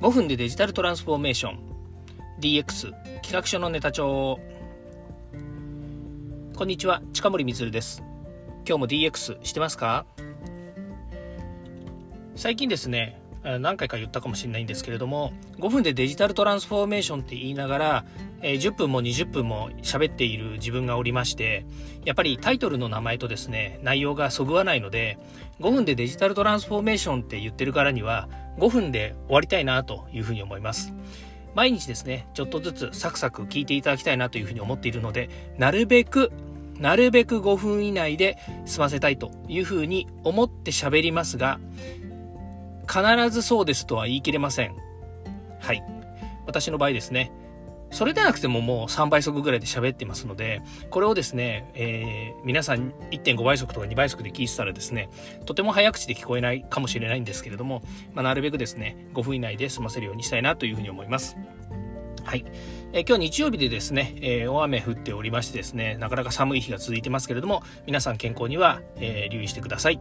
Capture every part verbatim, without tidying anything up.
ごふんでデジタルトランスフォーメーション ディーエックス 企画書のネタ帳。こんにちは、近森光です。今日も ディーエックス してますか？最近ですね、何回か言ったかもしれないんですけれども、ごふんでデジタルトランスフォーメーションって言いながらじゅっぷんもにじゅっぷんも喋っている自分がおりまして、やっぱりタイトルの名前とですね内容がそぐわないので、ごふんでデジタルトランスフォーメーションって言ってるからにはごふんで終わりたいなというふうに思います。毎日ですねちょっとずつサクサク聞いていただきたいなというふうに思っているので、なるべくなるべくごふん以内で済ませたいというふうに思って喋りますが、必ずそうですとは言い切れません。はい、私の場合ですね、それでなくてももうさんばい速ぐらいで喋ってますので、これをですね、えー、皆さん いってんご 倍速とかにばい速で聞いてたらですね、とても早口で聞こえないかもしれないんですけれども、まあ、なるべくですねごふん以内で済ませるようにしたいなというふうに思います。はい、えー、今日日曜日でですね、えー、大雨降っておりましてですね、なかなか寒い日が続いてますけれども、皆さん健康には、えー、留意してください。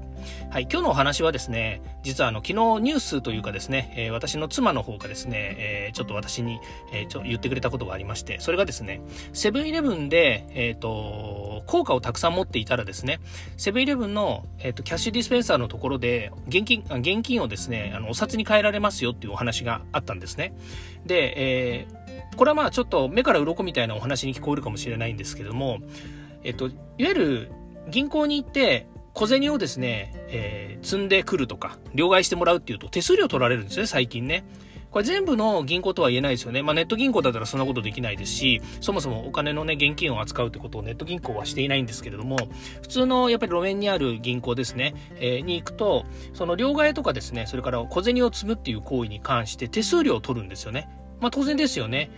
はい、今日のお話はですね、実はあの昨日ニュースというかですね、えー、私の妻の方がですね、えー、ちょっと私に、えー、ちょ言ってくれたことがありまして、それがですね、セブンイレブンで、えー、と硬貨をたくさん持っていたらですね、セブンイレブンの、えー、とキャッシュディスペンサーのところで現金、現金をですねあのお札に変えられますよっていうお話があったんですね。で、えーこれはまあちょっと目から鱗みたいなお話に聞こえるかもしれないんですけれども、えっと、いわゆる銀行に行って小銭をですね、えー、積んでくるとか両替してもらうっていうと手数料取られるんですね、最近ね。これ全部の銀行とは言えないですよね。まあネット銀行だったらそんなことできないですし、そもそもお金のね、現金を扱うってことをネット銀行はしていないんですけれども、普通のやっぱり路面にある銀行ですね、えー、に行くと、その両替とかですね、それから小銭を積むっていう行為に関して手数料を取るんですよね。まあ当然ですよね。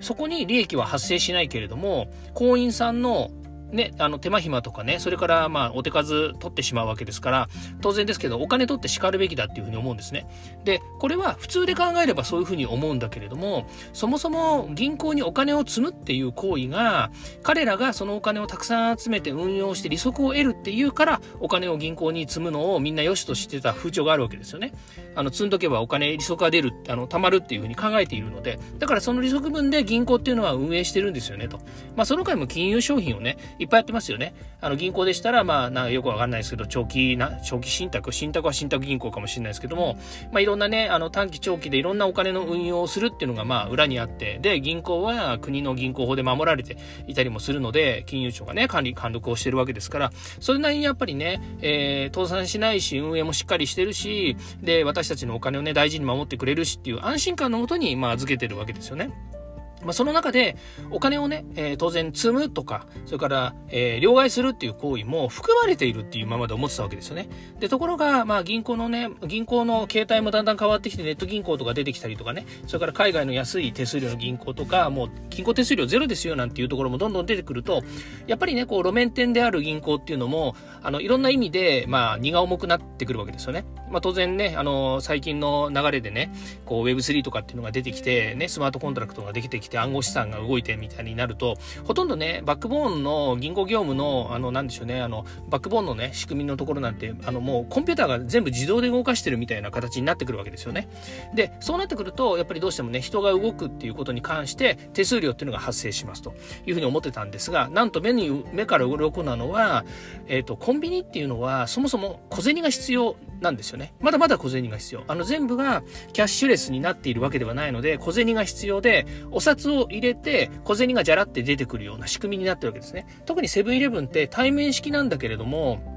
そこに利益は発生しないけれども、行員さんのね、あの手間暇とかね、それからまあお手数取ってしまうわけですから、当然ですけどお金取って叱るべきだっていうふうに思うんですね。で、これは普通で考えればそういうふうに思うんだけれども、そもそも銀行にお金を積むっていう行為が、彼らがそのお金をたくさん集めて運用して利息を得るっていうから、お金を銀行に積むのをみんな良しとしてた風潮があるわけですよね。あの積んどけばお金利息が出る、あの貯まるっていうふうに考えているので、だからその利息分で銀行っていうのは運営してるんですよねと。まあその他にも金融商品をね。いっぱいやってますよね。あの銀行でしたら、まあ、なんかよくわかんないですけど、長期な、長期信託、信託は信託銀行かもしれないですけども、まあ、いろんなね、あの短期長期でいろんなお金の運用をするっていうのが、まあ、裏にあって、で、銀行は国の銀行法で守られていたりもするので、金融庁がね、管理、監督をしてるわけですから、それなりにやっぱりね、えー、倒産しないし、運営もしっかりしてるし、で、私たちのお金をね、大事に守ってくれるしっていう安心感のもとに、まあ、預けてるわけですよね。まあ、その中でお金をね、えー、当然積むとか、それから、えー、両替するっていう行為も含まれているっていうままで思ってたわけですよね。で、ところが、まあ銀行のね、銀行の形態もだんだん変わってきて、ネット銀行とか出てきたりとかね、それから海外の安い手数料の銀行とか、もう銀行手数料ゼロですよなんていうところもどんどん出てくると、やっぱりね、こう路面店である銀行っていうのも、あの、いろんな意味で、まあ荷が重くなってくるわけですよね。まあ当然ね、あの、最近の流れでね、こう ウェブスリー とかっていうのが出てきて、ね、スマートコントラクトができてきて、暗号資産が動いてみたいになると、ほとんどねバックボーンの銀行業務のあのなんでしょうねあのバックボーンのね仕組みのところなんて、あのもうコンピューターが全部自動で動かしてるみたいな形になってくるわけですよね。で、そうなってくるとやっぱりどうしてもね人が動くっていうことに関して手数料っていうのが発生しますというふうに思ってたんですが、なんと目に目から鱗なのは、えーとコンビニっていうのはそもそも小銭が必要なんですよね。まだまだ小銭が必要。あの全部がキャッシュレスになっているわけではないので、小銭が必要で、お札を入れて小銭がじゃらって出てくるような仕組みになってるわけですね。特にセブンイレブンって対面式なんだけれども、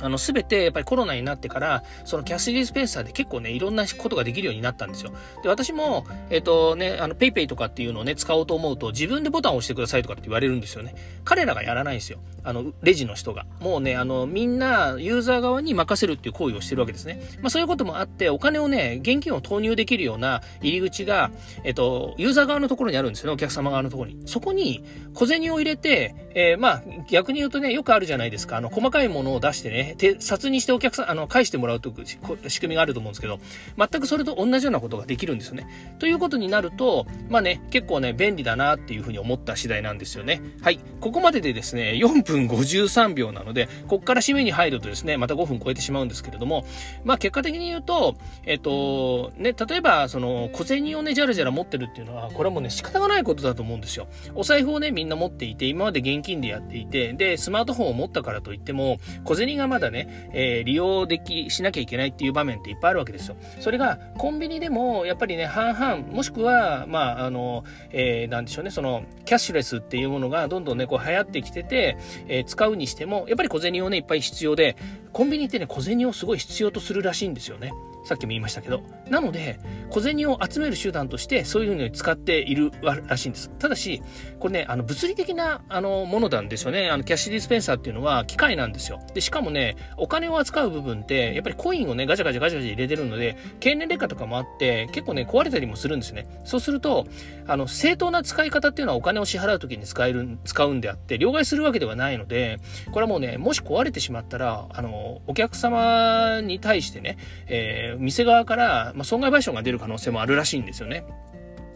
あの全てやっぱりコロナになってからそのキャッシュディスペンサーで結構ねいろんなことができるようになったんですよ。で、私もえっとねあのペイペイとかっていうのをね使おうと思うと、自分でボタンを押してくださいとかって言われるんですよね。彼らがやらないんですよ。あのレジの人がもうねあのみんなユーザー側に任せるっていう行為をしてるわけですね。まあそういうこともあって、お金をね現金を投入できるような入り口がえっとユーザー側のところにあるんですよね。お客様側のところに。そこに小銭を入れて、えー、まあ逆に言うとねよくあるじゃないですか。あの細かいものを出してねね、手札にしてお客さん、あの、返してもらうという仕組みがあると思うんですけど、全くそれと同じようなことができるんですよね。ということになると、まあね、結構ね、便利だなっていうふうに思った次第なんですよね。はい。ここまででですね、よんぷんごじゅうさんびょうなので、こっから締めに入るとですね、またごふん超えてしまうんですけれども、まあ結果的に言うと、えっと、ね、例えば、その、小銭をね、じゃらじゃら持ってるっていうのは、これはもうね、仕方がないことだと思うんですよ。お財布をね、みんな持っていて、今まで現金でやっていて、で、スマートフォンを持ったからといっても、小銭がまだね、えー、利用でき、しなきゃいけないっていう場面っていっぱいあるわけですよ。それが、コンビニでも、やっぱりね、半々、もしくは、まあ、あの、えー、なんでしょうね、その、キャッシュレスっていうものがどんどんね、こう流行ってきてて、えー、使うにしても、やっぱり小銭をね、いっぱい必要で、コンビニってね、小銭をすごい必要とするらしいんですよね。さっきも言いましたけど。なので、小銭を集める手段として、そういうふうに使っているらしいんです。ただし、これね、あの、物理的な、あの、ものなんですよね。あの、キャッシュディスペンサーっていうのは機械なんですよ。で、しかもね、お金を扱う部分って、やっぱりコインをね、ガチャガチャガチャガチャ入れてるので、経年劣化とかもあって、結構ね、壊れたりもするんですね。そうすると、あの、正当な使い方っていうのはお金を支払うときに使える、使うんであって、両替するわけではないので、これはもうね、もし壊れてしまったら、あの、お客様に対してね、えー店側から、まあ、損害賠償が出る可能性もあるらしいんですよね。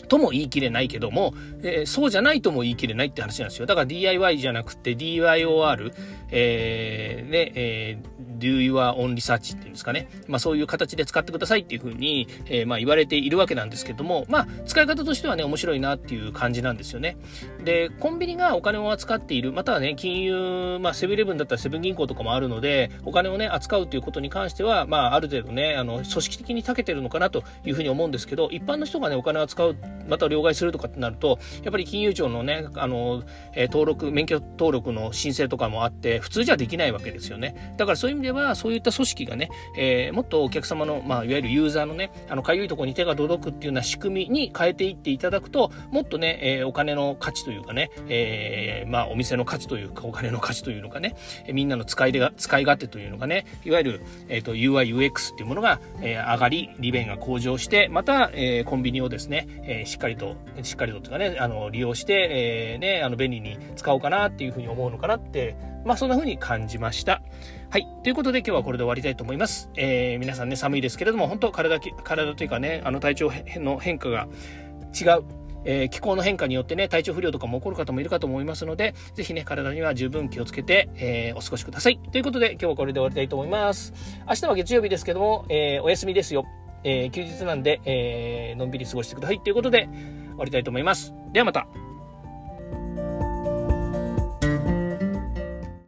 とも言い切れないけども、えー、そうじゃないとも言い切れないって話なんですよ。だから ディーアイワイ じゃなくて ディーワイオーアール、えー、ね、えー、do your own research っていうんですかね。まあそういう形で使ってくださいっていうふうに、えー、まあ言われているわけなんですけども、まあ使い方としてはね、面白いなっていう感じなんですよね。で、コンビニがお金を扱っている、またはね、金融、まあセブンイレブンだったらセブン銀行とかもあるので、お金をね、扱うということに関しては、まあある程度ね、あの、組織的に長けてるのかなというふうに思うんですけど、一般の人がね、お金を扱う、また両替するとかってなると、やっぱり金融庁のね、あの、えー、登録、免許登録の申請とかもあって、普通じゃできないわけですよね。だからそういう意味では、そういった組織がね、えー、もっとお客様の、まあ、いわゆるユーザーのね、あの、かゆいところに手が届くっていうような仕組みに変えていっていただくと、もっとね、えー、お金の価値というかね、えー、まあ、お店の価値というか、お金の価値というのかね、みんなの使い手が、使い勝手というのかね、いわゆる、えっと、ユーアイユーエックス っていうものが、えー、上がり、利便が向上して、また、えー、コンビニをですね、えーしっかりとしっかりととかね、あの利用して、えー、ね、あの便利に使おうかなっていうふうに思うのかなって、まあそんなふうに感じました。はい、ということで今日はこれで終わりたいと思います。えー、皆さんね、寒いですけれども本当体体というかね、あの体調の変化が違う。えー、気候の変化によってね、体調不良とかも起こる方もいるかと思いますので、ぜひね、体には十分気をつけて、えー、お過ごしください。ということで今日はこれで終わりたいと思います。明日は月曜日ですけども、えー、お休みですよ。えー、休日なんで、えー、のんびり過ごしてくださいということで終わりたいと思います。ではまた。